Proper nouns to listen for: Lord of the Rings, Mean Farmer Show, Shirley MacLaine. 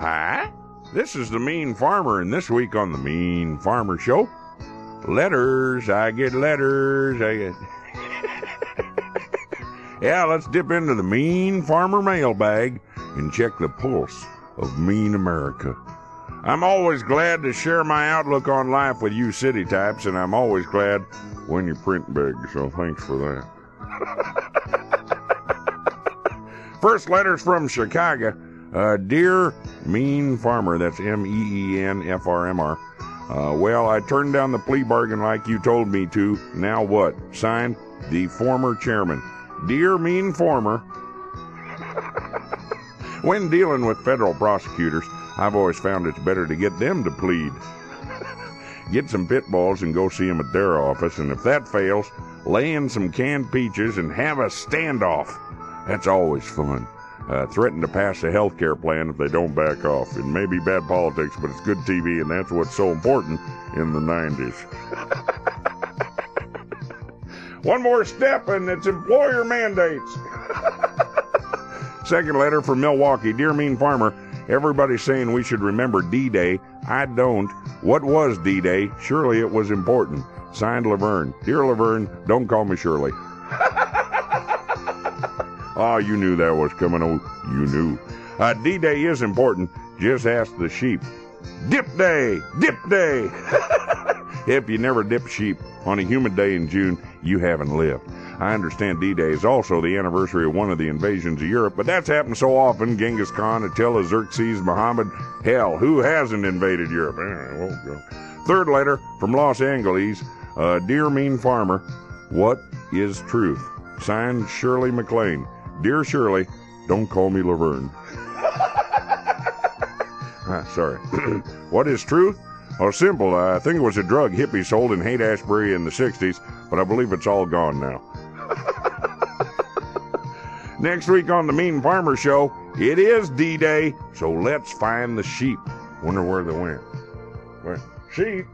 Hi, this is the Mean Farmer, and this week on the Mean Farmer Show, letters, I get... Yeah, let's dip into the Mean Farmer mailbag and check the pulse of mean America. I'm always glad to share my outlook on life with you city types, and I'm always glad when you print big, so thanks for that. First letter's from Chicago. Dear Mean Farmer, that's M-E-E-N-F-R-M-R. Well, I turned down the plea bargain like you told me to. Now what? Signed, the former chairman. Dear Mean Farmer, when dealing with federal prosecutors, I've always found it's better to get them to plead. Get some pit bulls and go see them at their office, and if that fails, lay in some canned peaches and have a standoff. That's always fun. Threaten to pass a health care plan if they don't back off. It may be bad politics, but it's good TV, and that's what's so important in the 90s. One more step, and it's employer mandates. Second letter from Milwaukee. Dear Mean Farmer, everybody's saying we should remember D-Day. I don't. What was D-Day? Surely it was important. Signed, Laverne. Dear Laverne, don't call me Shirley. Oh, you knew that was coming. Oh, you knew. D-Day is important. Just ask the sheep. Dip day! Dip day! If you never dip sheep on a humid day in June, you haven't lived. I understand D-Day is also the anniversary of one of the invasions of Europe, but that's happened so often. Genghis Khan, Attila, Xerxes, Muhammad. Hell, who hasn't invaded Europe? Third letter from Los Angeles. Dear Mean Farmer, what is truth? Signed, Shirley MacLaine. Dear Shirley, don't call me Laverne. Sorry. What is truth? Oh, simple. I think it was a drug hippies sold in Haight-Ashbury in the 60s, but I believe it's all gone now. Next week on the Mean Farmer Show, it is D-Day, so let's find the sheep. Wonder where they went. Sheep?